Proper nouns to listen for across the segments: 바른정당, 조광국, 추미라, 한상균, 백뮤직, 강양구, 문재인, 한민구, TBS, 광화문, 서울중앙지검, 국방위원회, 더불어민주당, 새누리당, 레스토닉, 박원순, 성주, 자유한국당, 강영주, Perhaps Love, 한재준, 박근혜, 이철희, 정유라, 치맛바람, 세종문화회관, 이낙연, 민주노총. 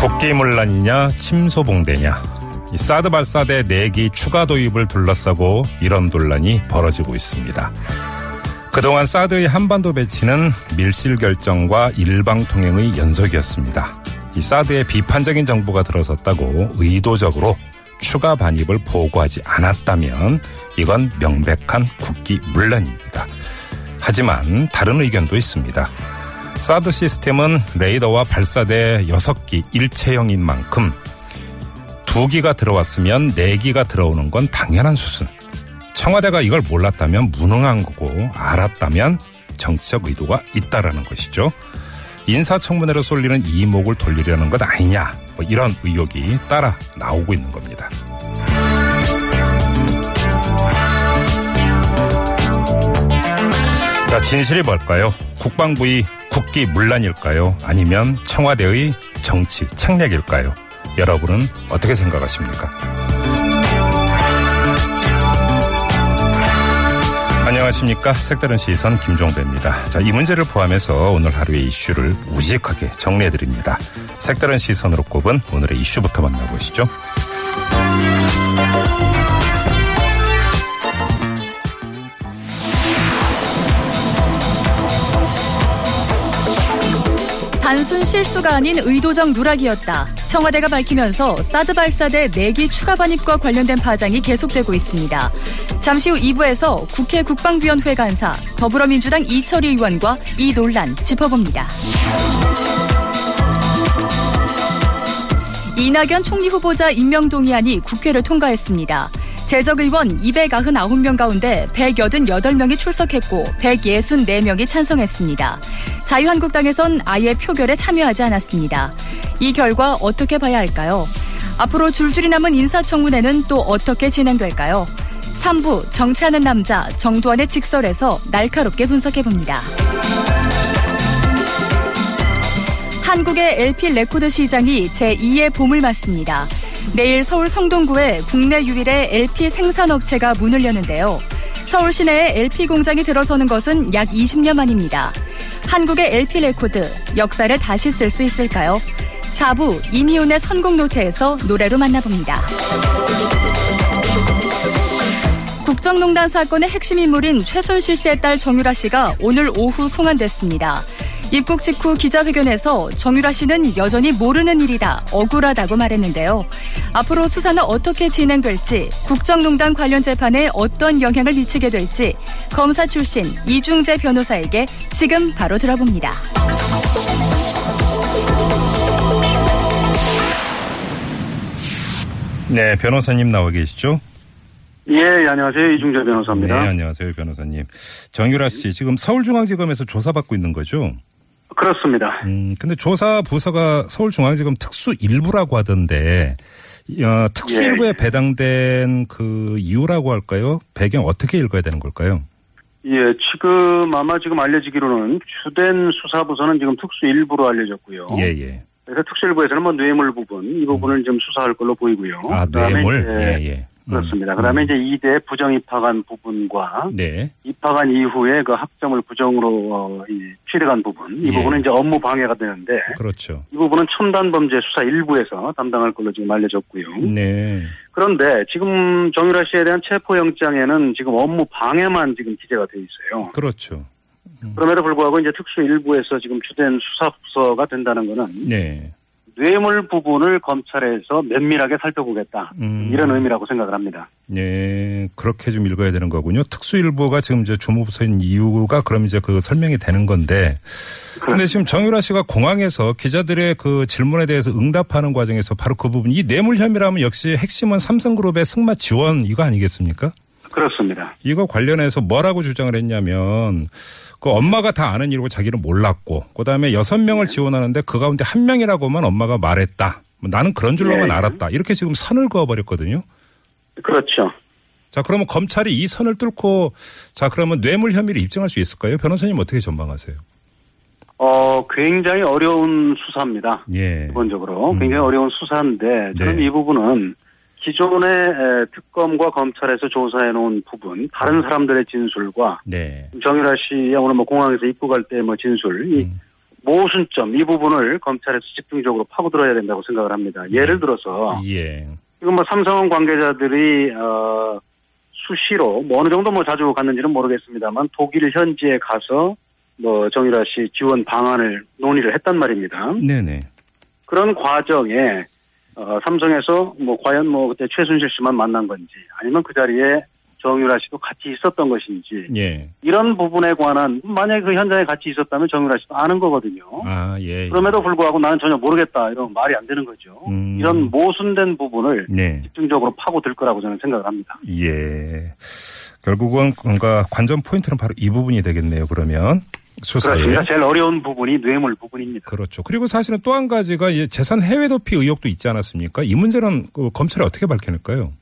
국기문란이냐 침소봉대냐, 이 사드 발사대 내기 추가 도입을 둘러싸고 이런 논란이 벌어지고 있습니다. 그동안 사드의 한반도 배치는 밀실 결정과 일방통행의 연속이었습니다. 이 사드에 비판적인 정부가 들어섰다고 의도적으로 추가 반입을 보고하지 않았다면 이건 명백한 국기문란입니다. 하지만 다른 의견도 있습니다. 사드 시스템은 레이더와 발사대 6기 일체형인 만큼 2기가 들어왔으면 4기가 들어오는 건 당연한 수순. 청와대가 이걸 몰랐다면 무능한 거고, 알았다면 정치적 의도가 있다라는 것이죠. 인사청문회로 쏠리는 이목을 돌리려는 것 아니냐, 뭐 이런 의혹이 따라 나오고 있는 겁니다. 자, 진실이 뭘까요? 국방부의 국기문란일까요? 아니면 청와대의 정치 책략일까요? 여러분은 어떻게 생각하십니까? 안녕하십니까. 색다른 시선 김종배입니다. 자, 이 문제를 포함해서 오늘 하루의 이슈를 우직하게 정리해드립니다. 색다른 시선으로 꼽은 오늘의 이슈부터 만나보시죠. 단순 실수가 아닌 의도적 누락이었다. 청와대가 밝히면서 사드 발사대 4기 추가 반입과 관련된 파장이 계속되고 있습니다. 잠시 후 2부에서 국회 국방위원회 간사, 더불어민주당 이철희 의원과 이 논란 짚어봅니다. 이낙연 총리 후보자 임명동의안이 국회를 통과했습니다. 재적의원 299명 가운데 188명이 출석했고 164명이 찬성했습니다. 자유한국당에선 아예 표결에 참여하지 않았습니다. 이 결과 어떻게 봐야 할까요? 앞으로 줄줄이 남은 인사청문회는 또 어떻게 진행될까요? 3부 정치하는 남자 정두환의 직설에서 날카롭게 분석해봅니다. 한국의 LP 레코드 시장이 제2의 봄을 맞습니다. 내일 서울 성동구에 국내 유일의 LP 생산업체가 문을 여는데요. 서울 시내에 LP 공장이 들어서는 것은 약 20년 만입니다. 한국의 LP 레코드, 역사를 다시 쓸 수 있을까요? 4부 이미훈의 선곡 노트에서 노래로 만나봅니다. 국정농단 사건의 핵심 인물인 최순실 씨의 딸 정유라 씨가 오늘 오후 송환됐습니다. 입국 직후 기자회견에서 정유라 씨는 여전히 모르는 일이다, 억울하다고 말했는데요. 앞으로 수사는 어떻게 진행될지, 국정농단 관련 재판에 어떤 영향을 미치게 될지 검사 출신 이중재 변호사에게 지금 바로 들어봅니다. 네, 변호사님 나와 계시죠? 예, 안녕하세요. 이중재 변호사입니다. 네, 안녕하세요, 변호사님. 정유라 씨, 지금 서울중앙지검에서 조사받고 있는 거죠? 그렇습니다. 근데 조사 부서가 서울중앙지검 특수일부라고 하던데, 특수일부에 배당된 그 이유라고 할까요? 배경 어떻게 읽어야 되는 걸까요? 예, 지금 아마 지금 알려지기로는 주된 수사 부서는 지금 특수일부로 알려졌고요. 예예. 그래서 특수일부에서는 뭐 뇌물 부분 이 부분을 좀 수사할 걸로 보이고요. 아, 뇌물. 예예. 그렇습니다. 그다음에 이제 2대 부정 입학한 부분과 입학한 이후에 그 학점을 부정으로 취득한 부분, 이 부분은 이제 업무 방해가 되는데, 그렇죠. 이 부분은 첨단 범죄 수사 일부에서 담당할 걸로 지금 알려졌고요. 네. 그런데 지금 정유라 씨에 대한 체포 영장에는 지금 업무 방해만 지금 기재가 돼 있어요. 그렇죠. 그럼에도 불구하고 이제 특수 일부에서 지금 주된 수사 부서가 된다는 거는. 네. 뇌물 부분을 검찰에서 면밀하게 살펴보겠다. 이런 의미라고 생각을 합니다. 네, 그렇게 좀 읽어야 되는 거군요. 특수일부가 지금 이제 주무부서인 이유가 그럼 이제 그 설명이 되는 건데. 그런데 지금 정유라 씨가 공항에서 기자들의 그 질문에 대해서 응답하는 과정에서 바로 그 부분, 이 뇌물 혐의라면 역시 핵심은 삼성그룹의 승마 지원 이거 아니겠습니까? 그렇습니다. 이거 관련해서 뭐라고 주장을 했냐면, 그 엄마가 다 아는 일이고 자기는 몰랐고, 그 다음에 6명을 지원하는데 그 가운데 1명이라고만 엄마가 말했다. 뭐 나는 그런 줄로만 네. 알았다. 이렇게 지금 선을 그어버렸거든요. 그렇죠. 자, 그러면 검찰이 이 선을 뚫고 자, 그러면 뇌물 혐의를 입증할 수 있을까요? 변호사님 어떻게 전망하세요? 굉장히 어려운 수사입니다. 예. 기본적으로. 굉장히 어려운 수사인데 저는 네. 이 부분은 기존의 특검과 검찰에서 조사해놓은 부분, 다른 사람들의 진술과 네. 정유라 씨의 오늘 뭐 공항에서 입국할 때 뭐 진술, 이 모순점, 이 부분을 검찰에서 집중적으로 파고들어야 된다고 생각을 합니다. 예를 들어서 예. 지금 뭐 삼성원 관계자들이 수시로 뭐 어느 정도 뭐 자주 갔는지는 모르겠습니다만 독일 현지에 가서 뭐 정유라 씨 지원 방안을 논의를 했단 말입니다. 네네. 그런 과정에 삼성에서 뭐 과연 뭐 그때 최순실 씨만 만난 건지 아니면 그 자리에 정유라 씨도 같이 있었던 것인지 예. 이런 부분에 관한 만약에 그 현장에 같이 있었다면 정유라 씨도 아는 거거든요. 아, 예, 예. 그럼에도 불구하고 나는 전혀 모르겠다 이런 말이 안 되는 거죠. 이런 모순된 부분을 네. 집중적으로 파고들 거라고 저는 생각을 합니다. 예. 결국은 뭔가 관전 포인트는 바로 이 부분이 되겠네요. 그러면. 수사에. 그렇습니다. 제일 어려운 부분이 뇌물 부분입니다. 그렇죠. 그리고 사실은 또 한 가지가 재산 해외 도피 의혹도 있지 않았습니까? 이 문제는 검찰이 어떻게 밝혀낼까요?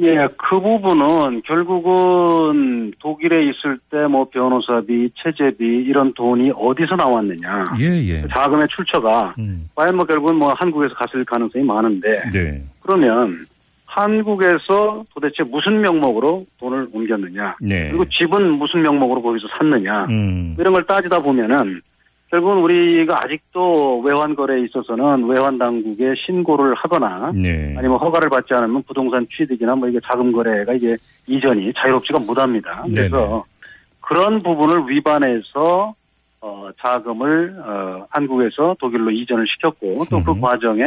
예, 그 부분은 결국은 독일에 있을 때 뭐 변호사비, 체재비 이런 돈이 어디서 나왔느냐. 예, 예. 자금의 출처가 과연 뭐 결국은 뭐 한국에서 갔을 가능성이 많은데. 네. 그러면 한국에서 도대체 무슨 명목으로 돈을 옮겼느냐. 네. 그리고 집은 무슨 명목으로 거기서 샀느냐. 이런 걸 따지다 보면은 결국은 우리가 아직도 외환거래에 있어서는 외환당국에 신고를 하거나 네. 아니면 허가를 받지 않으면 부동산 취득이나 뭐 이게 자금거래가 이게 이전이 자유롭지가 못합니다. 그래서 네네. 그런 부분을 위반해서 자금을 한국에서 독일로 이전을 시켰고 또 그 과정에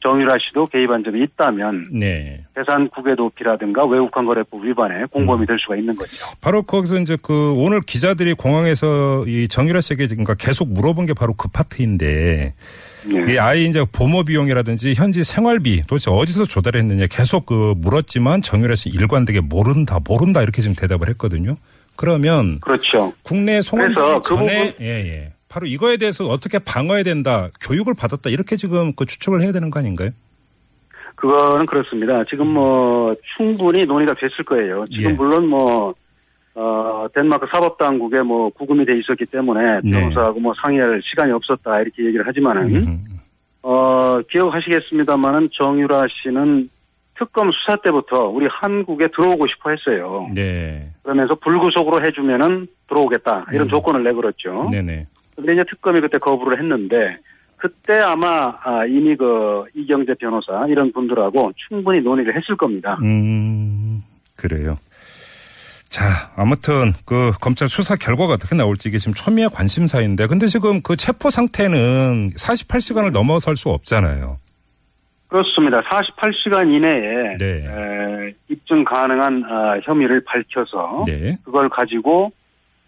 정유라 씨도 개입한 점이 있다면 네. 재산 국외 도피라든가 외국환거래법 위반에 공범이 될 수가 있는 거죠. 바로 거기서 이제 그 오늘 기자들이 공항에서 이 정유라 씨에게 그러니까 계속 물어본 게 바로 그 파트인데 네. 이 아이 이제 보모 비용이라든지 현지 생활비 도대체 어디서 조달했느냐 계속 그 물었지만 정유라 씨 일관되게 모른다 이렇게 지금 대답을 했거든요. 그러면 그렇죠. 국내 송환되기 전에 그 예. 바로 이거에 대해서 어떻게 방어해야 된다, 교육을 받았다 이렇게 지금 그 추측을 해야 되는 거 아닌가요? 그거는 그렇습니다. 지금 뭐 충분히 논의가 됐을 거예요. 지금 예. 물론 뭐 덴마크 사법당국에 뭐 구금이 돼 있었기 때문에 변호사하고 네. 뭐 상의할 시간이 없었다 이렇게 얘기를 하지만은 기억하시겠습니다만은 정유라 씨는 특검 수사 때부터 우리 한국에 들어오고 싶어 했어요. 네. 그러면서 불구속으로 해주면은 들어오겠다 이런 조건을 내걸었죠. 네네. 근데 이제 특검이 그때 거부를 했는데 그때 아마 이미 그 이경재 변호사 이런 분들하고 충분히 논의를 했을 겁니다. 그래요. 자, 아무튼 그 검찰 수사 결과가 어떻게 나올지 이게 지금 초미의 관심사인데 근데 지금 그 체포 상태는 48시간을 넘어설 수 없잖아요. 그렇습니다. 48시간 이내에 네. 입증 가능한 혐의를 밝혀서 네. 그걸 가지고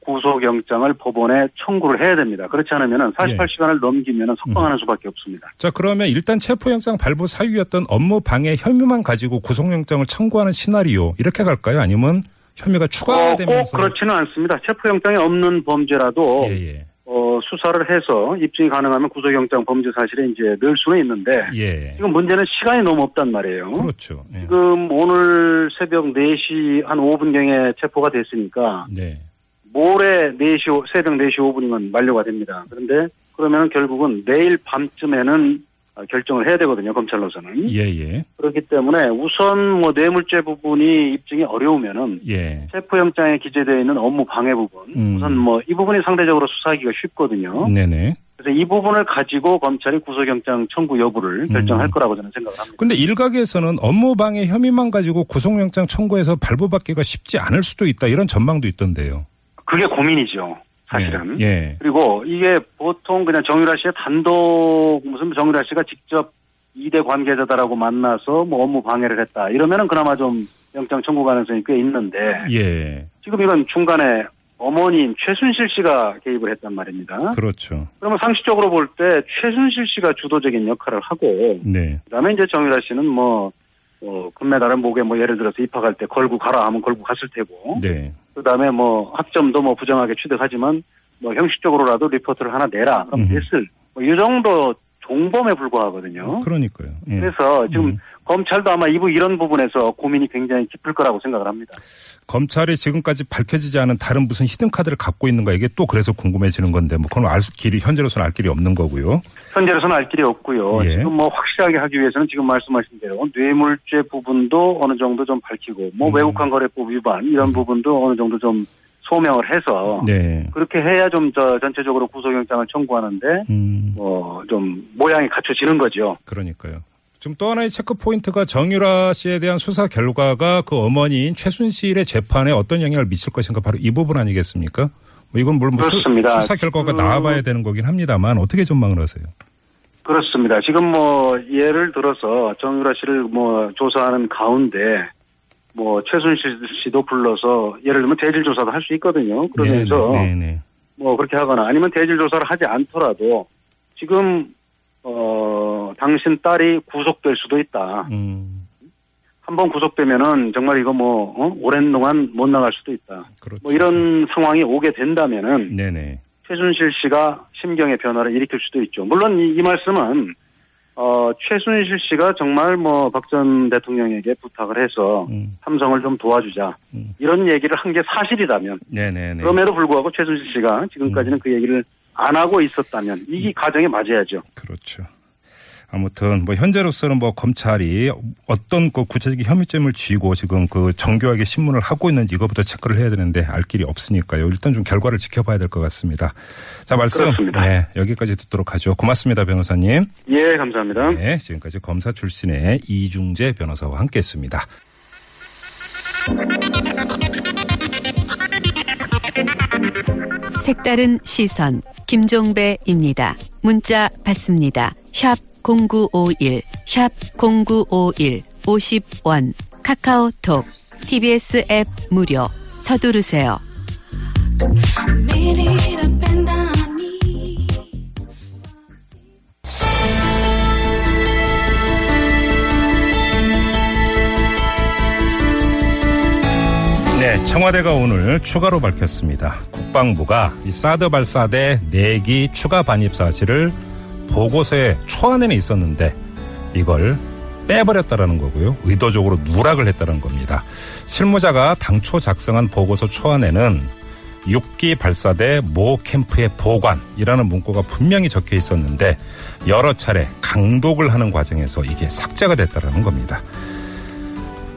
구속영장을 법원에 청구를 해야 됩니다. 그렇지 않으면 48시간을 예. 넘기면 석방하는 수밖에 없습니다. 자, 그러면 일단 체포영장 발부 사유였던 업무 방해 혐의만 가지고 구속영장을 청구하는 시나리오 이렇게 갈까요? 아니면 혐의가 추가되면서? 꼭 그렇지는 않습니다. 체포영장이 없는 범죄라도 예예. 수사를 해서 입증이 가능하면 구속영장 범죄 사실에 이제 넣을 수는 있는데 예. 지금 문제는 시간이 너무 없단 말이에요. 그렇죠. 예. 지금 오늘 새벽 4시 한 5분경에 체포가 됐으니까 네. 모레 4시, 새벽 4시 5분이면 만료가 됩니다. 그런데 그러면 결국은 내일 밤쯤에는 결정을 해야 되거든요. 검찰로서는. 예, 예. 그렇기 때문에 우선 뭐 뇌물죄 부분이 입증이 어려우면은. 예. 체포영장에 기재되어 있는 업무 방해 부분. 우선 뭐 이 부분이 상대적으로 수사하기가 쉽거든요. 네네. 그래서 이 부분을 가지고 검찰이 구속영장 청구 여부를 결정할 거라고 저는 생각을 합니다. 그런데 일각에서는 업무방해 혐의만 가지고 구속영장 청구해서 발부받기가 쉽지 않을 수도 있다. 이런 전망도 있던데요. 그게 고민이죠, 사실은. 예, 예. 그리고 이게 보통 그냥 정유라 씨의 단독 무슨 정유라 씨가 직접 2대 관계자다라고 만나서 뭐 업무 방해를 했다. 이러면은 그나마 좀 영장 청구 가능성이 꽤 있는데. 예. 지금 이건 중간에 어머님 최순실 씨가 개입을 했단 말입니다. 그렇죠. 그러면 상식적으로 볼 때 최순실 씨가 주도적인 역할을 하고. 네. 그다음에 이제 정유라 씨는 금메달을 목에 뭐 예를 들어서 입학할 때 걸고 가라 하면 걸고 갔을 테고. 네. 그 다음에 뭐 학점도 뭐 부정하게 취득하지만 뭐 형식적으로라도 리포트를 하나 내라. 그럼 됐을. 뭐 이 정도 공범에 불과하거든요. 그러니까요. 예. 그래서 지금 검찰도 아마 이런 부분에서 고민이 굉장히 깊을 거라고 생각을 합니다. 검찰이 지금까지 밝혀지지 않은 다른 무슨 히든카드를 갖고 있는가, 이게 또 그래서 궁금해지는 건데, 뭐 그건 현재로서는 알 길이 없는 거고요. 현재로서는 알 길이 없고요. 예. 지금 확실하게 하기 위해서는 지금 말씀하신 대로 뇌물죄 부분도 어느 정도 좀 밝히고, 외국환 거래법 위반 이런 부분도 어느 정도 좀 소명을 해서 네. 그렇게 해야 좀 전체적으로 구속영장을 청구하는데 좀 모양이 갖춰지는 거죠. 그러니까요. 지금 또 하나의 체크 포인트가 정유라 씨에 대한 수사 결과가 그 어머니인 최순실의 재판에 어떤 영향을 미칠 것인가, 바로 이 부분 아니겠습니까? 이건 물론 그렇습니다. 수사 결과가 나와봐야 되는 거긴 합니다만 어떻게 전망을 하세요? 그렇습니다. 지금 예를 들어서 정유라 씨를 조사하는 가운데 최순실 씨도 불러서 예를 들면 대질 조사도 할 수 있거든요. 그러면서 네네. 그렇게 하거나 아니면 대질 조사를 하지 않더라도 지금 당신 딸이 구속될 수도 있다. 한번 구속되면은 정말 이거 오랜 동안 못 나갈 수도 있다. 그렇죠. 이런 상황이 오게 된다면은 네네. 최순실 씨가 심경의 변화를 일으킬 수도 있죠. 물론 이 말씀은. 최순실 씨가 정말 박 전 대통령에게 부탁을 해서 삼성을 좀 도와주자 이런 얘기를 한 게 사실이라면 네네네. 그럼에도 불구하고 최순실 씨가 지금까지는 그 얘기를 안 하고 있었다면 이게 가정에 맞아야죠. 그렇죠. 아무튼 현재로서는 검찰이 어떤 구체적인 혐의점을 쥐고 지금 정교하게 신문을 하고 있는지 이거부터 체크를 해야 되는데 알 길이 없으니까요. 일단 좀 결과를 지켜봐야 될 것 같습니다. 자, 말씀 네, 여기까지 듣도록 하죠. 고맙습니다, 변호사님. 예, 감사합니다. 네, 지금까지 검사 출신의 이중재 변호사와 함께했습니다. 색다른 시선 김종배입니다. 문자 받습니다. 샵 0951, 샵 0951, 50원, 카카오톡, TBS 앱 무료, 서두르세요. 네, 청와대가 오늘 추가로 밝혔습니다. 국방부가 이 사드 발사대 4기 추가 반입 사실을 보고서에 초안에는 있었는데 이걸 빼버렸다라는 거고요. 의도적으로 누락을 했다는 겁니다. 실무자가 당초 작성한 보고서 초안에는 6기 발사대 모 캠프의 보관이라는 문구가 분명히 적혀 있었는데 여러 차례 강독을 하는 과정에서 이게 삭제가 됐다라는 겁니다.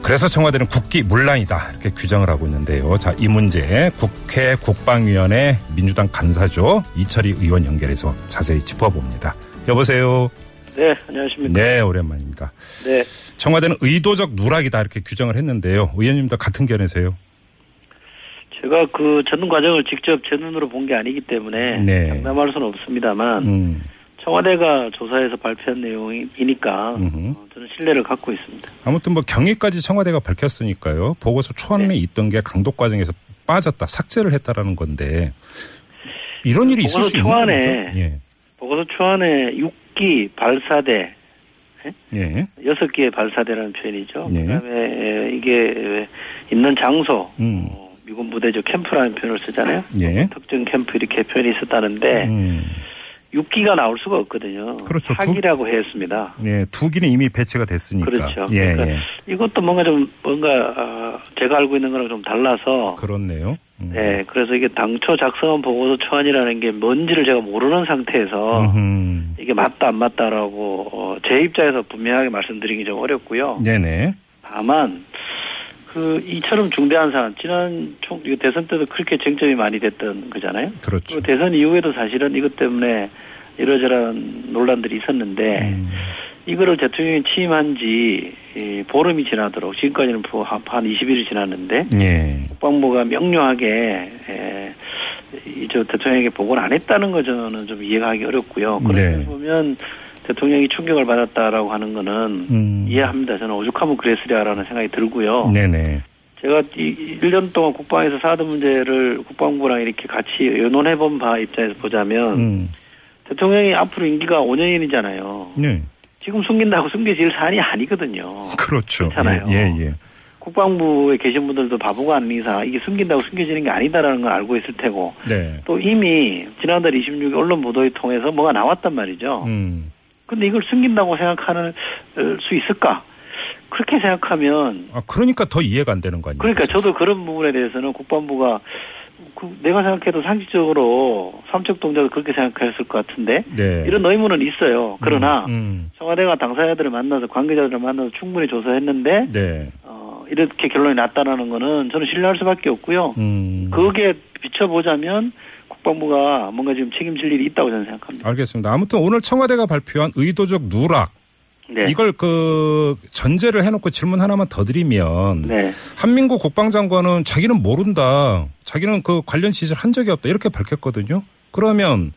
그래서 청와대는 국기 문란이다 이렇게 규정을 하고 있는데요. 자, 이 문제 국회 국방위원회 민주당 간사죠. 이철희 의원 연결해서 자세히 짚어봅니다. 여보세요. 네, 안녕하십니까. 네, 오랜만입니다. 네. 청와대는 의도적 누락이다 이렇게 규정을 했는데요. 의원님도 같은 견해세요? 제가 그 전문 과정을 직접 제 눈으로 본 게 아니기 때문에 네. 장담할 수는 없습니다만 청와대가 조사해서 발표한 내용이니까 저는 신뢰를 갖고 있습니다. 아무튼 경위까지 청와대가 밝혔으니까요. 보고서 초안에 네. 있던 게 강독 과정에서 빠졌다, 삭제를 했다라는 건데 이런 일이 있을 수 있는 거죠? 예. 보고서 초안에 6기 발사대, 예. 6기의 발사대라는 표현이죠. 예. 그다음에 이게 있는 장소, 미군 부대죠. 캠프라는 표현을 쓰잖아요. 예. 특정 캠프 이렇게 표현이 있었다는데 6기가 나올 수가 없거든요. 그렇죠. 4기라고 했습니다. 네, 2기는 이미 배치가 됐으니까. 그렇죠. 예, 그러니까 예. 이것도 뭔가 제가 알고 있는 거랑 좀 달라서. 그렇네요. 네, 그래서 이게 당초 작성한 보고서 초안이라는 게 뭔지를 제가 모르는 상태에서 이게 맞다 안 맞다라고 제 입장에서 분명하게 말씀드리기 좀 어렵고요. 네네. 다만 이처럼 중대한 사안, 지난 대선 때도 그렇게 쟁점이 많이 됐던 거잖아요. 그렇죠. 대선 이후에도 사실은 이것 때문에 이러저런 논란들이 있었는데 이거를 대통령이 취임한 지 보름이 지나도록 지금까지는 한 20일이 지났는데 예. 국방부가 명료하게 대통령에게 보고를 안 했다는 거 저는 좀 이해가 하기 어렵고요. 그렇게 네. 보면 대통령이 충격을 받았다라고 하는 거는 이해합니다. 저는 오죽하면 그랬으랴라는 생각이 들고요. 네네. 제가 1년 동안 국방에서 사드 문제를 국방부랑 이렇게 같이 의논해본 바 입장에서 보자면 대통령이 앞으로 임기가 5년이잖아요. 네. 지금 숨긴다고 숨겨질 사안이 아니거든요. 그렇죠. 그렇잖아요. 예, 예. 국방부에 계신 분들도 바보가 아닌 이상 이게 숨긴다고 숨겨지는 게 아니다라는 걸 알고 있을 테고 네. 또 이미 지난달 26일 언론 보도를 통해서 뭐가 나왔단 말이죠. 근데 이걸 숨긴다고 생각할 수 있을까? 그렇게 생각하면. 아, 그러니까 더 이해가 안 되는 거 아니에요? 그러니까 저도 그런 부분에 대해서는 국방부가 내가 생각해도 상식적으로 삼척동자도 그렇게 생각했을 것 같은데 네. 이런 의문은 있어요. 그러나 청와대가 당사자들을 만나서 관계자들을 만나서 충분히 조사했는데 네. 이렇게 결론이 났다라는 거는 저는 신뢰할 수밖에 없고요. 거기에 비춰보자면 국방부가 뭔가 지금 책임질 일이 있다고 저는 생각합니다. 알겠습니다. 아무튼 오늘 청와대가 발표한 의도적 누락. 네. 이걸 그 전제를 해놓고 질문 하나만 더 드리면 네. 한민구 국방장관은 자기는 모른다. 자기는 그 관련 지시를 한 적이 없다. 이렇게 밝혔거든요. 그러면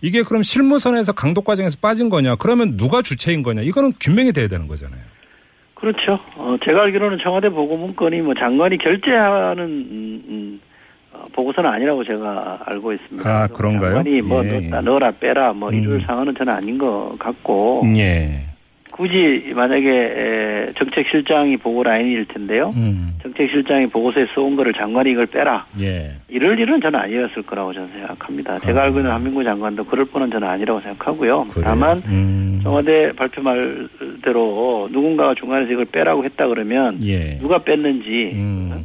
이게 그럼 실무선에서 강도 과정에서 빠진 거냐. 그러면 누가 주체인 거냐. 이거는 규명이 돼야 되는 거잖아요. 그렇죠. 제가 알기로는 청와대 보고 문건이 뭐 장관이 결재하는 보고서는 아니라고 제가 알고 있습니다. 아, 그런가요? 장관이 뭐 예. 넣어라 빼라 뭐 이럴 상황은 저는 아닌 것 같고. 예. 굳이 만약에 정책실장이 보고 라인일 텐데요. 정책실장이 보고서에 써온 거를 장관이 이걸 빼라. 예. 이럴 일은 저는 아니었을 거라고 저는 생각합니다. 제가 알고 있는 한민구 장관도 그럴 뻔한 저는 아니라고 생각하고요. 그래요? 다만 청와대 발표 말대로 누군가가 중간에서 이걸 빼라고 했다 그러면 예. 누가 뺐는지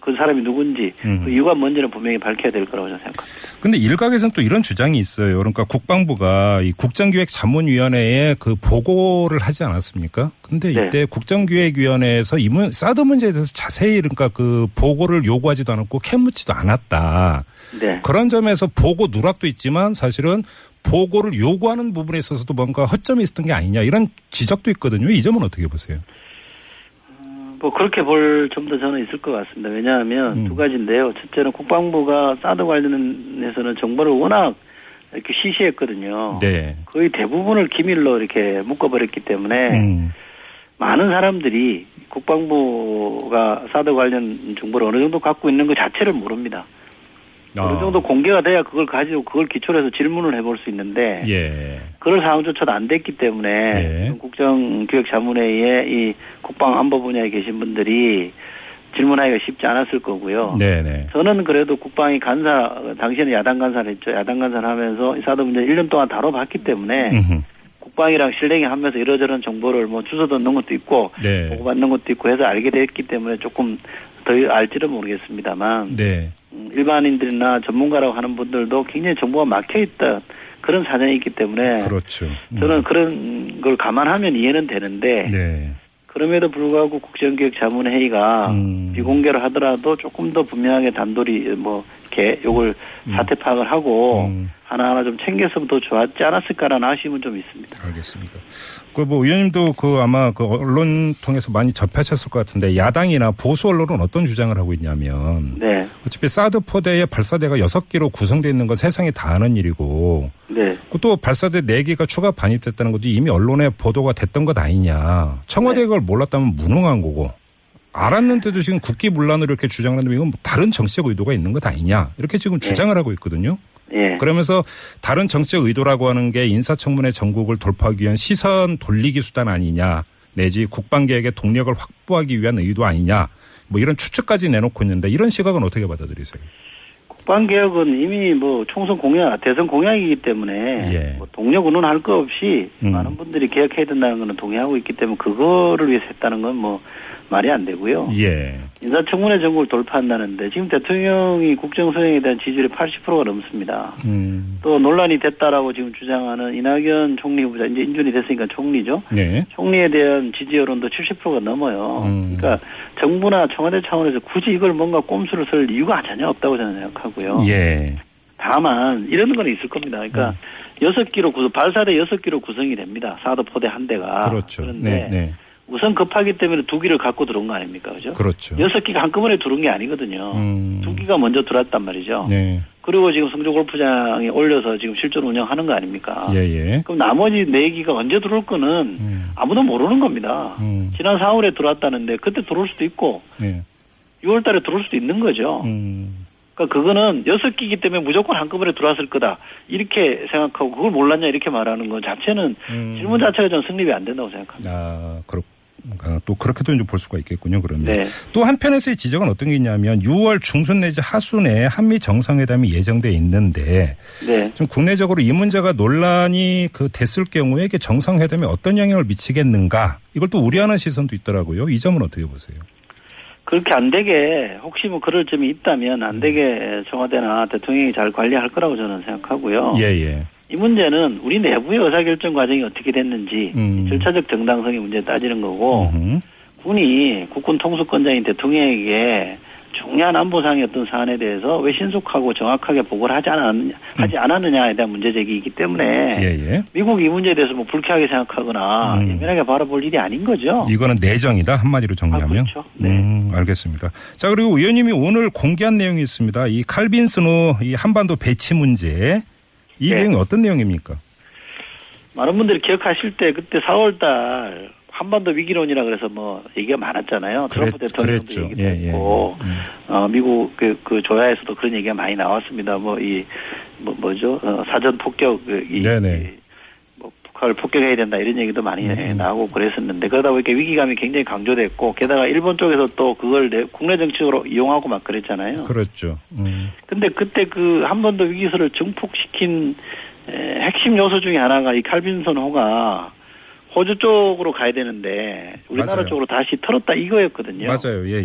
그 사람이 누군지 그 이유가 뭔지는 분명히 밝혀야 될 거라고 저는 생각합니다. 그런데 일각에서는 또 이런 주장이 있어요. 그러니까 국방부가 이 국정기획자문위원회에 그 보고를 하지 않았습니까? 그런데 이때 네. 국정기획위원회에서 사드 문제에 대해서 자세히 그러니까 그 보고를 요구하지도 않았고 캐묻지도 않았다. 네. 그런 점에서 보고 누락도 있지만 사실은 보고를 요구하는 부분에 있어서도 뭔가 허점이 있었던 게 아니냐 이런 지적도 있거든요. 이 점은 어떻게 보세요? 뭐 그렇게 볼 점도 저는 있을 것 같습니다. 왜냐하면 두 가지인데요. 첫째는 국방부가 사드 관련해서는 정보를 워낙 이렇게 시시했거든요. 네. 거의 대부분을 기밀로 이렇게 묶어버렸기 때문에 많은 사람들이 국방부가 사드 관련 정보를 어느 정도 갖고 있는 것 자체를 모릅니다. 아. 어느 정도 공개가 돼야 그걸 가지고 그걸 기초로 해서 질문을 해볼 수 있는데 예. 그럴 상황조차도 안 됐기 때문에 예. 국정기획자문회의에 이 국방안보 분야에 계신 분들이 질문하기가 쉽지 않았을 거고요. 네네. 저는 그래도 국방이 당시에는 야당 간사를 했죠. 야당 간사를 하면서 이 사드 문제 1년 동안 다뤄봤기 때문에 음흠. 국방이랑 실행이 하면서 이러저런 정보를 뭐 주워 넣는 것도 있고 네. 보고받는 것도 있고 해서 알게 됐기 때문에 조금 더 알지는 모르겠습니다만 네. 일반인들이나 전문가라고 하는 분들도 굉장히 정보가 막혀있다 그런 사정이 있기 때문에 그렇죠. 저는 그런 걸 감안하면 이해는 되는데 네. 그럼에도 불구하고 국정기획자문회의가 비공개를 하더라도 조금 더 분명하게 단돌이 뭐 이렇게 요걸 사태 파악을 하고 하나하나 좀 챙겼으면 더 좋았지 않았을까라는 아쉬움은 좀 있습니다. 알겠습니다. 그 뭐 의원님도 그 아마 그 언론 통해서 많이 접하셨을 것 같은데 야당이나 보수 언론은 어떤 주장을 하고 있냐면 네. 어차피 사드 포대의 발사대가 6개로 구성되어 있는 건 세상이 다 아는 일이고 네. 또 발사대 4개가 추가 반입됐다는 것도 이미 언론에 보도가 됐던 것 아니냐. 청와대가 그걸 네. 몰랐다면 무능한 거고 알았는데도 지금 국기문란으로 이렇게 주장을 하는데 이건 다른 정치적 의도가 있는 것 아니냐. 이렇게 지금 네. 주장을 하고 있거든요. 예. 그러면서 다른 정치적 의도라고 하는 게 인사청문회 정국을 돌파하기 위한 시선 돌리기 수단 아니냐 내지 국방계획의 동력을 확보하기 위한 의도 아니냐 뭐 이런 추측까지 내놓고 있는데 이런 시각은 어떻게 받아들이세요? 국방개혁은 이미 뭐 총선 공약, 대선 공약이기 때문에 예. 뭐 동력 운운할 것 없이 많은 분들이 개혁해야 된다는 것은 동의하고 있기 때문에 그거를 위해서 했다는 건 뭐 말이 안 되고요. 예. 인사청문회 정국을 돌파한다는데 지금 대통령이 국정수행에 대한 지지율이 80%가 넘습니다. 또 논란이 됐다라고 지금 주장하는 이낙연 총리 후보자 이제 인준이 됐으니까 총리죠. 네. 총리에 대한 지지 여론도 70%가 넘어요. 그러니까 정부나 청와대 차원에서 굳이 이걸 뭔가 꼼수를 쓸 이유가 전혀 없다고 저는 생각하고요. 예. 다만 이런 건 있을 겁니다. 그러니까 6기로 발사대 6기로 구성이 됩니다. 사드 포대 한 대가. 그렇죠. 그런데 네. 우선 급하기 때문에 2기를 갖고 들어온 거 아닙니까? 그죠? 그렇죠. 6기가 한꺼번에 들어온 게 아니거든요. 2기가 먼저 들어왔단 말이죠. 네. 그리고 지금 성주 골프장에 올려서 지금 실전 운영하는 거 아닙니까? 예예. 그럼 나머지 4기가 언제 들어올 거는 아무도 모르는 겁니다. 지난 4월에 들어왔다는데 그때 들어올 수도 있고 예. 6월 달에 들어올 수도 있는 거죠. 그러니까 그거는 6기이기 때문에 무조건 한꺼번에 들어왔을 거다. 이렇게 생각하고 그걸 몰랐냐 이렇게 말하는 것 자체는 질문 자체가 저는 성립이 안 된다고 생각합니다. 아, 그렇군요. 또 그렇게도 이제 볼 수가 있겠군요. 그러면 네. 또 한편에서의 지적은 어떤 게 있냐면 6월 중순 내지 하순에 한미 정상회담이 예정돼 있는데 네. 좀 국내적으로 이 문제가 논란이 됐을 경우에 이게 정상회담에 어떤 영향을 미치겠는가 이걸 또 우려하는 시선도 있더라고요. 이 점은 어떻게 보세요? 그렇게 안 되게 혹시 뭐 그럴 점이 있다면 안 되게 청와대나 대통령이 잘 관리할 거라고 저는 생각하고요. 예예. 이 문제는 우리 내부의 의사결정 과정이 어떻게 됐는지 절차적 정당성의 문제 따지는 거고 군이 국군 통수권자인 대통령에게 중요한 안보상이었던 사안에 대해서 왜 신속하고 정확하게 보고를 하지 않았느냐에 대한 문제제기이기 때문에 예예. 미국이 이 문제에 대해서 뭐 불쾌하게 생각하거나 예민하게 바라볼 일이 아닌 거죠. 이거는 내정이다 한마디로 정리하면. 그렇죠. 네. 알겠습니다. 자 그리고 의원님이 오늘 공개한 내용이 있습니다. 이 칼빈슨호 이 한반도 배치 문제. 이 내용이 네. 어떤 내용입니까? 많은 분들이 기억하실 때 그때 4월달 한반도 위기론이라 그래서 뭐 얘기가 많았잖아요. 트럼프 대통령도 얘기도 했고 미국 그 조야에서도 그런 얘기가 많이 나왔습니다. 사전 폭격 뭐 북한을 폭격해야 된다 이런 얘기도 많이 나오고 그랬었는데 그러다 보니까 위기감이 굉장히 강조됐고 게다가 일본 쪽에서 또 그걸 국내 정치적으로 이용하고 막 그랬잖아요. 그렇죠. 근데 그때 그 한반도 위기설을 증폭시킨 핵심 요소 중에 하나가 이 칼빈슨호가 호주 쪽으로 가야 되는데 우리나라 맞아요. 쪽으로 다시 털었다 이거였거든요. 맞아요. 예.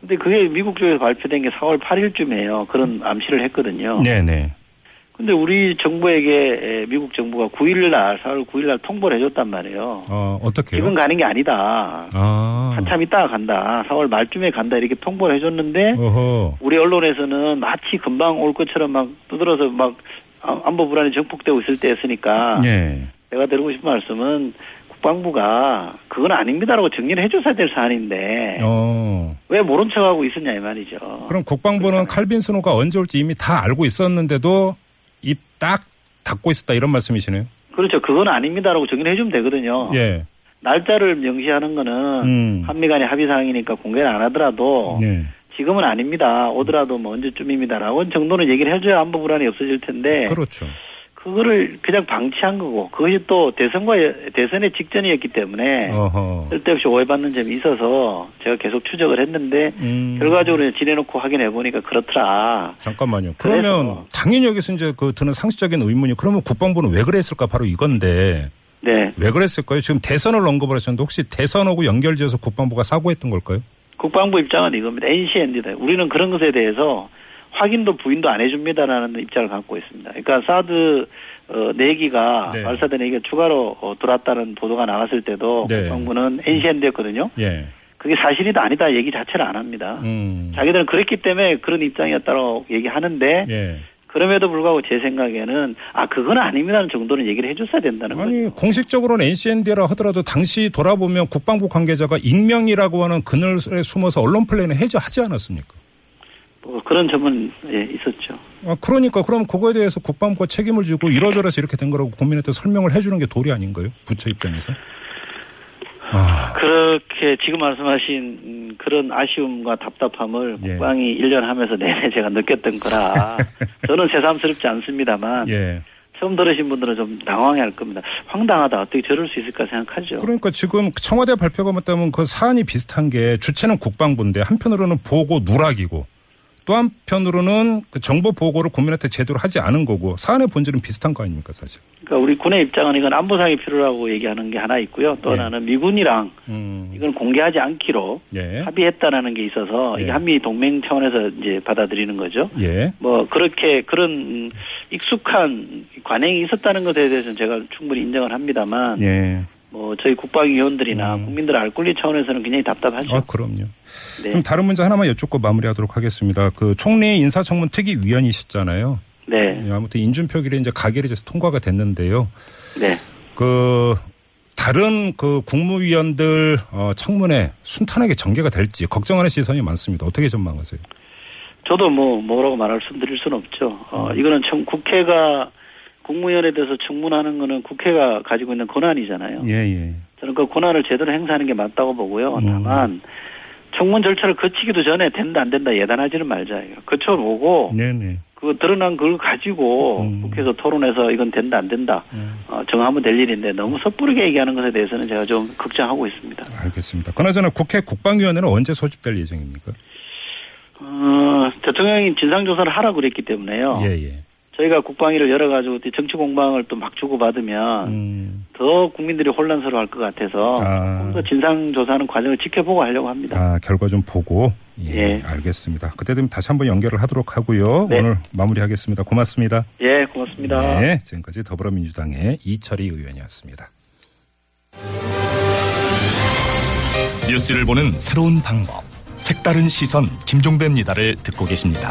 근데 그게 미국 쪽에서 발표된 게 4월 8일쯤에요. 그런 암시를 했거든요. 네네. 근데 우리 정부에게 미국 정부가 9일날 4월 9일날 통보를 해줬단 말이에요. 어떻게요? 지금 가는 게 아니다. 한참 있다가 간다. 4월 말쯤에 간다 이렇게 통보를 해줬는데 어허. 우리 언론에서는 마치 금방 올 것처럼 막 두드러서 막 안보 불안이 증폭되고 있을 때였으니까 네. 제가 드리고 싶은 말씀은 국방부가 그건 아닙니다라고 정리를 해줘야 될 사안인데 왜 모른 척하고 있었냐 이 말이죠. 그럼 국방부는 칼빈슨호가 언제 올지 이미 다 알고 있었는데도 입 딱 닫고 있었다 이런 말씀이시네요. 그렇죠. 그건 아닙니다라고 정리를 해주면 되거든요. 예. 날짜를 명시하는 거는 한미 간의 합의사항이니까 공개를 안 하더라도 네. 지금은 아닙니다. 오더라도 뭐 언제쯤입니다라고 정도는 얘기를 해줘야 안보 불안이 없어질 텐데 그렇죠. 그거를 그냥 방치한 거고 그것이 또 대선의 직전이었기 때문에 어허. 쓸데없이 오해받는 점이 있어서 제가 계속 추적을 했는데 결과적으로 지내놓고 확인해 보니까 그렇더라. 잠깐만요. 그러면 당연히 여기서 이제 드는 상식적인 의문이 그러면 국방부는 왜 그랬을까 바로 이건데 네. 왜 그랬을까요? 지금 대선을 언급을 하셨는데 혹시 대선하고 연결지어서 국방부가 사고했던 걸까요? 국방부 입장은 이겁니다. NCND다. 우리는 그런 것에 대해서 확인도 부인도 안 해줍니다라는 입장을 갖고 있습니다. 그러니까 사드 내기가 네. 발사된 얘기가 추가로 들어왔다는 보도가 나왔을 때도 네. 정부는 NCND였거든요. 예. 그게 사실이다 아니다 얘기 자체를 안 합니다. 자기들은 그랬기 때문에 그런 입장이었다고 얘기하는데 예. 그럼에도 불구하고 제 생각에는 그건 아닙니다는 정도는 얘기를 해줬어야 된다는 거죠. 아니 공식적으로는 NCND라 하더라도 당시 돌아보면 국방부 관계자가 익명이라고 하는 그늘에 숨어서 언론 플레이는 해제하지 않았습니까? 그런 점은 있었죠. 그러니까 그럼 그거에 대해서 국방부가 책임을 지고 이러저러서 이렇게 된 거라고 국민한테 설명을 해주는 게 도리 아닌가요? 부처 입장에서? 그렇게 지금 말씀하신 그런 아쉬움과 답답함을 국방이 1년 하면서 내내 제가 느꼈던 거라 저는 새삼스럽지 않습니다만 처음 들으신 분들은 좀 당황해할 겁니다. 황당하다. 어떻게 저럴 수 있을까 생각하죠. 그러니까 지금 청와대 발표가 맞다면 그 사안이 비슷한 게 주체는 국방부인데 한편으로는 보고 누락이고 또 한편으로는 그 정보 보고를 국민한테 제대로 하지 않은 거고 사안의 본질은 비슷한 거 아닙니까 사실? 그러니까 우리 군의 입장은 이건 안보상의 필요라고 얘기하는 게 하나 있고요. 또 하나는 미군이랑 이건 공개하지 않기로 합의했다라는 게 있어서 이게 한미 동맹 차원에서 이제 받아들이는 거죠. 뭐 그렇게 그런 익숙한 관행이 있었다는 것에 대해서는 제가 충분히 인정을 합니다만. 저희 국방위원들이나 국민들 알 권리 차원에서는 굉장히 답답하죠. 그럼요. 네. 그럼 다른 문제 하나만 여쭙고 마무리하도록 하겠습니다. 그 총리 인사청문 특위위원이셨잖아요. 네. 아무튼 인준표 길에 이제 가결이 돼서 통과가 됐는데요. 네. 다른 국무위원들 청문회 순탄하게 전개가 될지 걱정하는 시선이 많습니다. 어떻게 전망하세요? 저도 뭐라고 말씀드릴 수는 없죠. 이거는 참 국회가 국무위원에 대해서 청문하는 거는 국회가 가지고 있는 권한이잖아요. 저는 그 권한을 제대로 행사하는 게 맞다고 보고요. 다만 청문 절차를 거치기도 전에 된다 안 된다 예단하지는 말자예요. 거쳐오고 그 드러난 걸 가지고 국회에서 토론해서 이건 된다 안 된다 정하면 될 일인데 너무 섣부르게 얘기하는 것에 대해서는 제가 좀 걱정하고 있습니다. 알겠습니다. 그나저나 국회 국방위원회는 언제 소집될 예정입니까? 대통령이 진상조사를 하라고 그랬기 때문에요. 예예. 저희가 국방위를 열어가지고 정치 공방을 또 막 주고받으면 더 국민들이 혼란스러워할 것 같아서 좀 더 진상조사하는 과정을 지켜보고 하려고 합니다. 아, 결과 좀 보고. 예, 예. 알겠습니다. 그때 되면 다시 한번 연결을 하도록 하고요. 네. 오늘 마무리하겠습니다. 고맙습니다. 예, 고맙습니다. 네, 지금까지 더불어민주당의 이철희 의원이었습니다. 뉴스를 보는 새로운 방법. 색다른 시선 김종배입니다를 듣고 계십니다.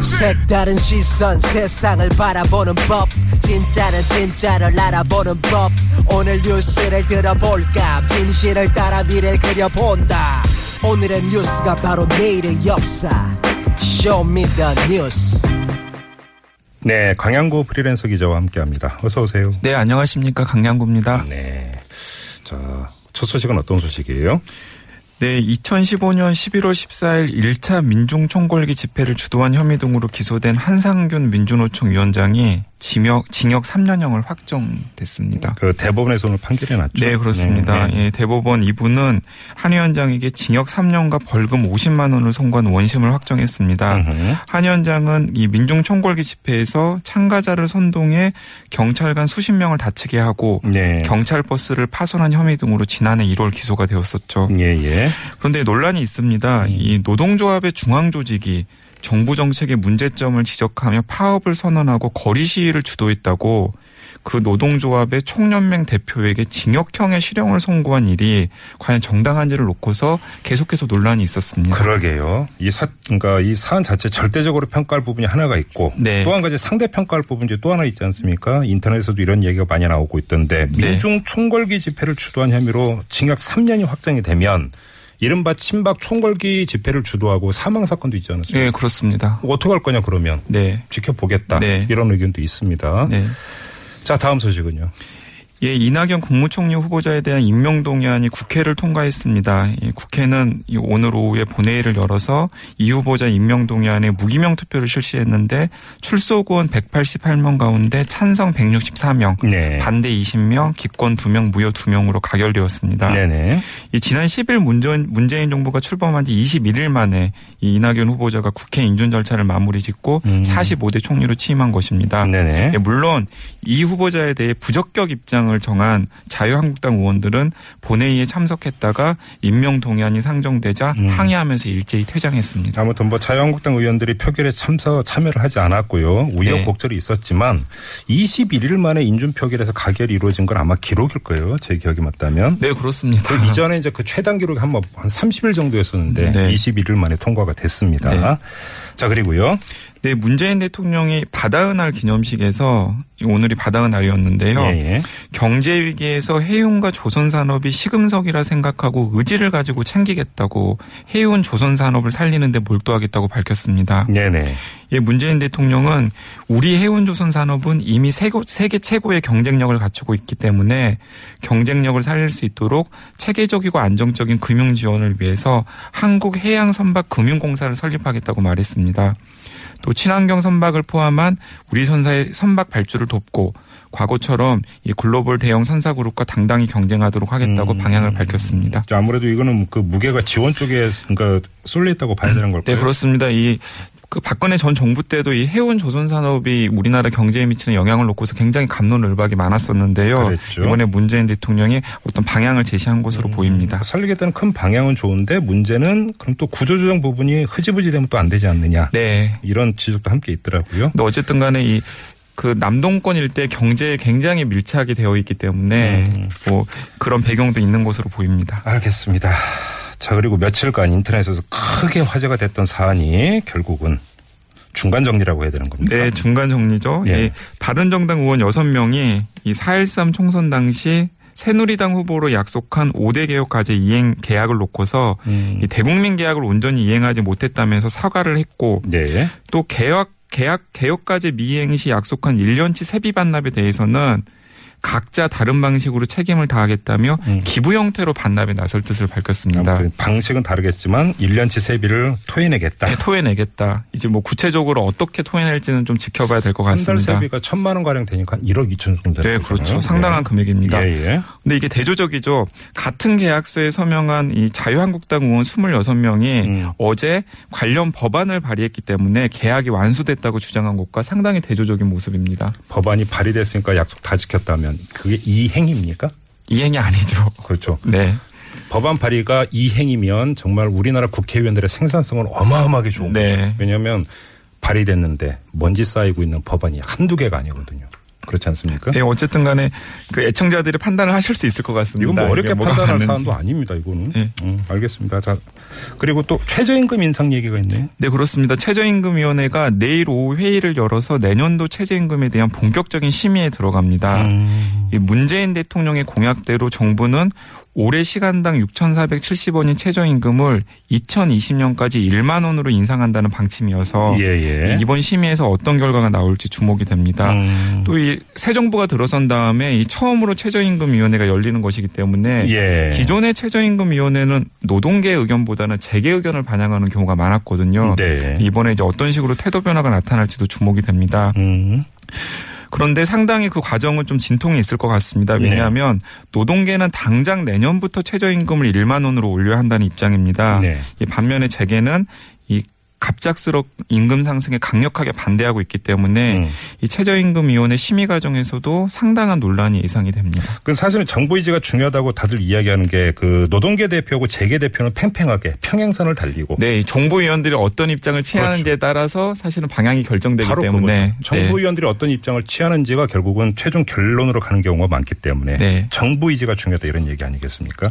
색다른 시선 세상을 바라보는 법 진짜는 진짜를 알아보는 법 오늘 뉴스를 들어볼까 진실을 따라 미래를 그려본다 오늘의 뉴스가 바로 내일의 역사 Show me the news. 네, 강양구 프리랜서 기자와 함께합니다. 어서 오세요. 네, 안녕하십니까, 강양구입니다. 네, 자, 첫 소식은 어떤 소식이에요? 네, 2015년 11월 14일 1차 민중총궐기 집회를 주도한 혐의 등으로 기소된 한상균 민주노총 위원장이 징역 3년형을 확정됐습니다. 그 대법원에서 오늘 판결이 났죠? 네, 그렇습니다. 네. 예, 대법원 2부는 한 위원장에게 징역 3년과 벌금 50만 원을 선고한 원심을 확정했습니다. 한 위원장은 이 민중총궐기 집회에서 참가자를 선동해 경찰관 수십 명을 다치게 하고 네. 경찰 버스를 파손한 혐의 등으로 지난해 1월 기소가 되었었죠. 예, 예. 그런데 논란이 있습니다. 이 노동조합의 중앙조직이 정부 정책의 문제점을 지적하며 파업을 선언하고 거리 시위를 주도했다고 그 노동조합의 총연맹 대표에게 징역형의 실형을 선고한 일이 과연 정당한지를 놓고서 계속해서 논란이 있었습니다. 그러게요. 이 사안 자체 절대적으로 평가할 부분이 하나가 있고 네. 또 한 가지 상대 평가할 부분이 또 하나 있지 않습니까? 인터넷에서도 이런 얘기가 많이 나오고 있던데 네. 민중총궐기 집회를 주도한 혐의로 징역 3년이 확정이 되면 이른바 친박 총궐기 집회를 주도하고 사망 사건도 있지 않았습니까? 네, 그렇습니다. 어떻게 할 거냐 그러면 네. 지켜보겠다 네. 이런 의견도 있습니다. 네. 자, 다음 소식은요. 예, 이낙연 국무총리 후보자에 대한 임명동의안이 국회를 통과했습니다. 예, 국회는 오늘 오후에 본회의를 열어서 이 후보자 임명동의안에 무기명 투표를 실시했는데 출소구원 188명 가운데 찬성 164명, 네. 반대 20명, 기권 2명, 무효 2명으로 가결되었습니다. 네네. 예, 지난 10일 문재인 정부가 출범한 지 21일 만에 이 이낙연 후보자가 국회 인준 절차를 마무리 짓고 45대 총리로 취임한 것입니다. 네네. 예, 물론 이 후보자에 대해 부적격 입장을 정한 자유한국당 의원들은 본회의에 참석했다가 임명 동의안이 상정되자 항의하면서 일제히 퇴장했습니다. 아무튼 뭐 자유한국당 의원들이 표결에 참여를 하지 않았고요. 우여곡절이 네. 있었지만 21일 만에 인준 표결에서 가결이 이루어진 건 아마 기록일 거예요. 제 기억이 맞다면. 네, 그렇습니다. 그 이전에 이제 그 최단 기록이 한 30일 정도였었는데 네. 21일 만에 통과가 됐습니다. 네. 자, 그리고요. 네, 문재인 대통령이 바다의 날 기념식에서 오늘이 바다의 날이었는데요. 예. 경제 위기에서 해운과 조선 산업이 시금석이라 생각하고 의지를 가지고 챙기겠다고 해운 조선 산업을 살리는 데 몰두하겠다고 밝혔습니다. 네네. 예, 문재인 대통령은 우리 해운 조선 산업은 이미 세계 최고의 경쟁력을 갖추고 있기 때문에 경쟁력을 살릴 수 있도록 체계적이고 안정적인 금융 지원을 위해서 한국해양선박금융공사를 설립하겠다고 말했습니다. 또 친환경 선박을 포함한 우리 선사의 선박 발주를 돕고 과거처럼 이 글로벌 대형 선사 그룹과 당당히 경쟁하도록 하겠다고 방향을 밝혔습니다. 아무래도 이거는 그 무게가 지원 쪽에 그러니까 쏠려 있다고 봐야 되는 걸까요? 네, 그렇습니다. 그 박근혜 전 정부 때도 이 해운 조선 산업이 우리나라 경제에 미치는 영향을 놓고서 굉장히 갑론을박이 많았었는데요. 그랬죠. 이번에 문재인 대통령이 어떤 방향을 제시한 것으로 보입니다. 살리겠다는 큰 방향은 좋은데 문제는 그럼 또 구조조정 부분이 흐지부지 되면 또 안 되지 않느냐. 네. 이런 지적도 함께 있더라고요. 근데 어쨌든 간에 그 남동권 일대 경제에 굉장히 밀착이 되어 있기 때문에 뭐 그런 배경도 있는 것으로 보입니다. 알겠습니다. 자, 그리고 며칠간 인터넷에서 크게 화제가 됐던 사안이 결국은 중간 정리라고 해야 되는 겁니까? 네, 중간 정리죠. 예. 예, 바른정당 의원 6명이 이 4.13 총선 당시 새누리당 후보로 약속한 5대 개혁과제 이행 계약을 놓고서 이 대국민 계약을 온전히 이행하지 못했다면서 사과를 했고 네. 또 개혁과제 미이행 시 약속한 1년치 세비 반납에 대해서는 각자 다른 방식으로 책임을 다하겠다며 기부 형태로 반납에 나설 뜻을 밝혔습니다. 방식은 다르겠지만 1년치 세비를 토해내겠다. 네, 토해내겠다. 이제 뭐 구체적으로 어떻게 토해낼지는 좀 지켜봐야 될 것 같습니다. 한 달 세비가 1,000만 원 가량 되니까 1억 2천 정도 되잖아요. 네, 그렇죠. 상당한 금액입니다. 예. 근데 이게 대조적이죠. 같은 계약서에 서명한 이 자유한국당 의원 26명이 어제 관련 법안을 발의했기 때문에 계약이 완수됐다고 주장한 것과 상당히 대조적인 모습입니다. 법안이 발의됐으니까 약속 다 지켰다면 그게 이행입니까? 이행이 아니죠. 그렇죠. 네. 법안 발의가 이행이면 정말 우리나라 국회의원들의 생산성은 어마어마하게 좋은 거죠. 왜냐하면 발의됐는데 먼지 쌓이고 있는 법안이 한두 개가 아니거든요. 그렇지 않습니까? 네, 어쨌든 간에 그 애청자들이 판단을 하실 수 있을 것 같습니다. 이건 뭐 어렵게 판단할 맞는지. 사안도 아닙니다. 이거는. 네. 알겠습니다. 자, 그리고 또 최저임금 인상 얘기가 있네요. 네, 그렇습니다. 최저임금위원회가 내일 오후 회의를 열어서 내년도 최저임금에 대한 본격적인 심의에 들어갑니다. 이 문재인 대통령의 공약대로 정부는 올해 시간당 6,470원인 최저임금을 2020년까지 1만 원으로 인상한다는 방침이어서 이번 심의에서 어떤 결과가 나올지 주목이 됩니다. 또 이 새 정부가 들어선 다음에 이 처음으로 최저임금위원회가 열리는 것이기 때문에 기존의 최저임금위원회는 노동계 의견보다는 재계 의견을 반영하는 경우가 많았거든요. 네. 이번에 이제 어떤 식으로 태도 변화가 나타날지도 주목이 됩니다. 그런데 상당히 그 과정은 좀 진통이 있을 것 같습니다. 왜냐하면 노동계는 당장 내년부터 최저임금을 1만 원으로 올려야 한다는 입장입니다. 반면에 재계는 이 갑작스럽 임금 상승에 강력하게 반대하고 있기 때문에 이 최저임금위원회 심의 과정에서도 상당한 논란이 예상이 됩니다. 그 사실은 정부 의지가 중요하다고 다들 이야기하는 게 그 노동계 대표하고 재계 대표는 팽팽하게 평행선을 달리고 네, 정부위원들이 어떤 입장을 취하는지에 그렇죠. 따라서 사실은 방향이 결정되기 바로 때문에 정부위원들이 어떤 입장을 취하는지가 결국은 최종 결론으로 가는 경우가 많기 때문에 정부 의지가 중요하다 이런 얘기 아니겠습니까?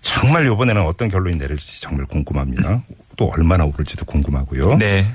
정말 이번에는 어떤 결론이 내릴지 정말 궁금합니다. 또 얼마나 오를지도 궁금하고요. 네.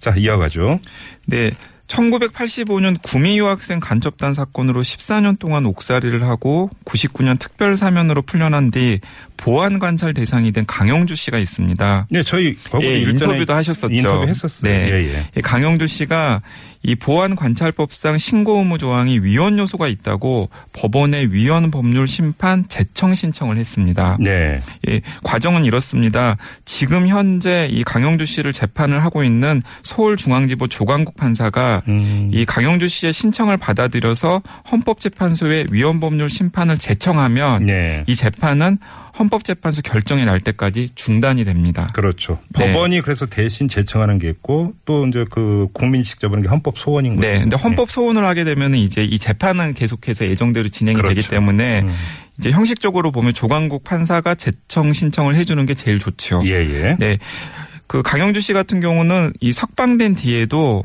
자, 이어가죠. 네. 1985년 구미 유학생 간첩단 사건으로 14년 동안 옥살이를 하고 99년 특별 사면으로 풀려난 뒤 보안 관찰 대상이 된 강영주 씨가 있습니다. 네, 저희 거기 인터뷰도 하셨었죠. 인터뷰했었어요. 네. 강영주 씨가 이 보안 관찰법상 신고 의무 조항이 위헌 요소가 있다고 법원에 위헌 법률 심판 재청 신청을 했습니다. 네. 예, 과정은 이렇습니다. 지금 현재 이 강영주 씨를 재판을 하고 있는 서울중앙지법 조광국 판사가 이 강영주 씨의 신청을 받아들여서 헌법재판소에 위헌 법률 심판을 재청하면 이 재판은 헌법재판소 결정이 날 때까지 중단이 됩니다. 그렇죠. 법원이 그래서 대신 제청하는 게 있고 또 이제 그 국민이 직접 하는 게 헌법 소원인 거죠. 네. 근데 헌법 소원을 하게 되면 이제 이 재판은 계속해서 예정대로 진행이 되기 때문에 이제 형식적으로 보면 조광국 판사가 재청 신청을 해주는 게 제일 좋죠. 네. 그 강영주 씨 같은 경우는 이 석방된 뒤에도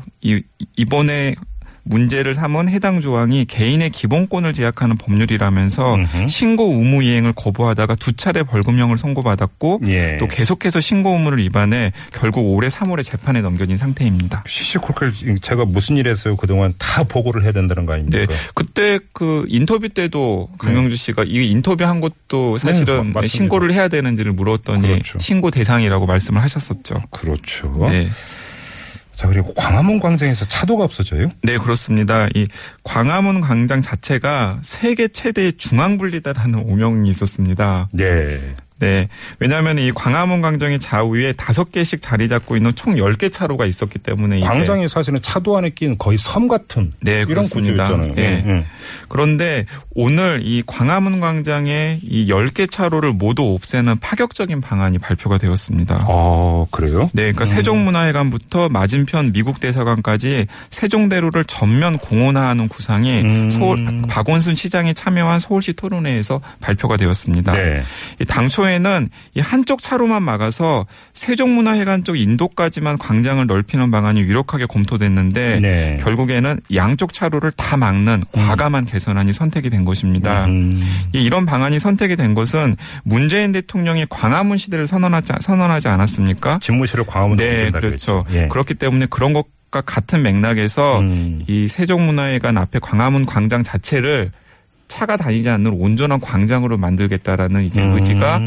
이번에 문제를 삼은 해당 조항이 개인의 기본권을 제약하는 법률이라면서 신고 의무 이행을 거부하다가 두 차례 벌금형을 선고받았고 또 계속해서 신고 의무를 위반해 결국 올해 3월에 재판에 넘겨진 상태입니다. 시시콜콜 제가 무슨 일 했어요 그동안 다 보고를 해야 된다는 거 아닙니까? 네. 그때 그 인터뷰 때도 강영주 씨가 이 인터뷰한 것도 사실은 신고를 해야 되는지를 물었더니 신고 대상이라고 말씀을 하셨었죠. 네. 자, 그리고 광화문 광장에서 차도가 없어져요? 네, 그렇습니다. 이 광화문 광장 자체가 세계 최대의 중앙분리다라는 오명이 있었습니다. 네. 왜냐하면 이 광화문 광장의 좌우에 5개씩 자리 잡고 있는 총 10개 차로가 있었기 때문에 광장이 사실은 차도 안에 낀 거의 섬 같은 이런 구조였잖아요. 그런데 오늘 이 광화문 광장의 이 10개 차로를 모두 없애는 파격적인 방안이 발표가 되었습니다. 아, 그래요? 네. 그러니까 세종문화회관부터 맞은편 미국 대사관까지 세종대로를 전면 공원화하는 구상이 박원순 시장이 참여한 서울시 토론회에서 발표가 되었습니다. 당초에 는 이 한쪽 차로만 막아서 세종문화회관 쪽 인도까지만 광장을 넓히는 방안이 유력하게 검토됐는데 결국에는 양쪽 차로를 다 막는 과감한 개선안이 선택이 된 것입니다. 이런 방안이 선택이 된 것은 문재인 대통령이 광화문 시대를 선언하지 않았습니까? 집무실을 광화문으로 옮긴다 그랬죠. 그렇기 때문에 그런 것과 같은 맥락에서 이 세종문화회관 앞에 광화문 광장 자체를 차가 다니지 않는 온전한 광장으로 만들겠다라는 이제 의지가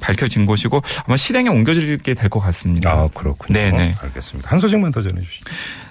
밝혀진 것이고 아마 실행에 옮겨질 게 될 것 같습니다. 아, 그렇군요. 네네. 알겠습니다. 한 소식만 더 전해 주시죠.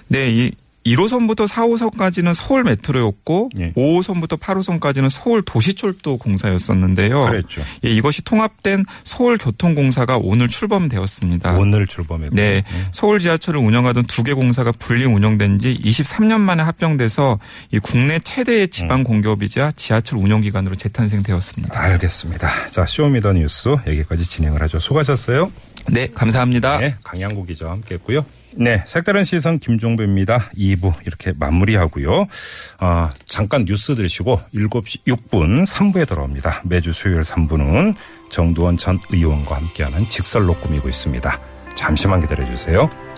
네, 이 1호선부터 4호선까지는 서울 메트로였고 예. 5호선부터 8호선까지는 서울 도시철도 공사였었는데요. 그렇죠. 예, 이것이 통합된 서울교통공사가 오늘 출범되었습니다. 오늘 출범했고요. 네, 서울 지하철을 운영하던 두 개 공사가 분리 운영된 지 23년 만에 합병돼서 이 국내 최대의 지방 공기업이자 지하철 운영기관으로 재탄생되었습니다. 알겠습니다. 자, 쇼미더뉴스 여기까지 진행을 하죠. 수고하셨어요. 네, 감사합니다. 네, 강양구 기자와 함께했고요. 네, 색다른 시선 김종배입니다. 2부 이렇게 마무리하고요. 잠깐 뉴스 들으시고 7시 6분 3부에 돌아옵니다. 매주 수요일 3부는 정두원 전 의원과 함께하는 직설로 꾸미고 있습니다. 잠시만 기다려주세요.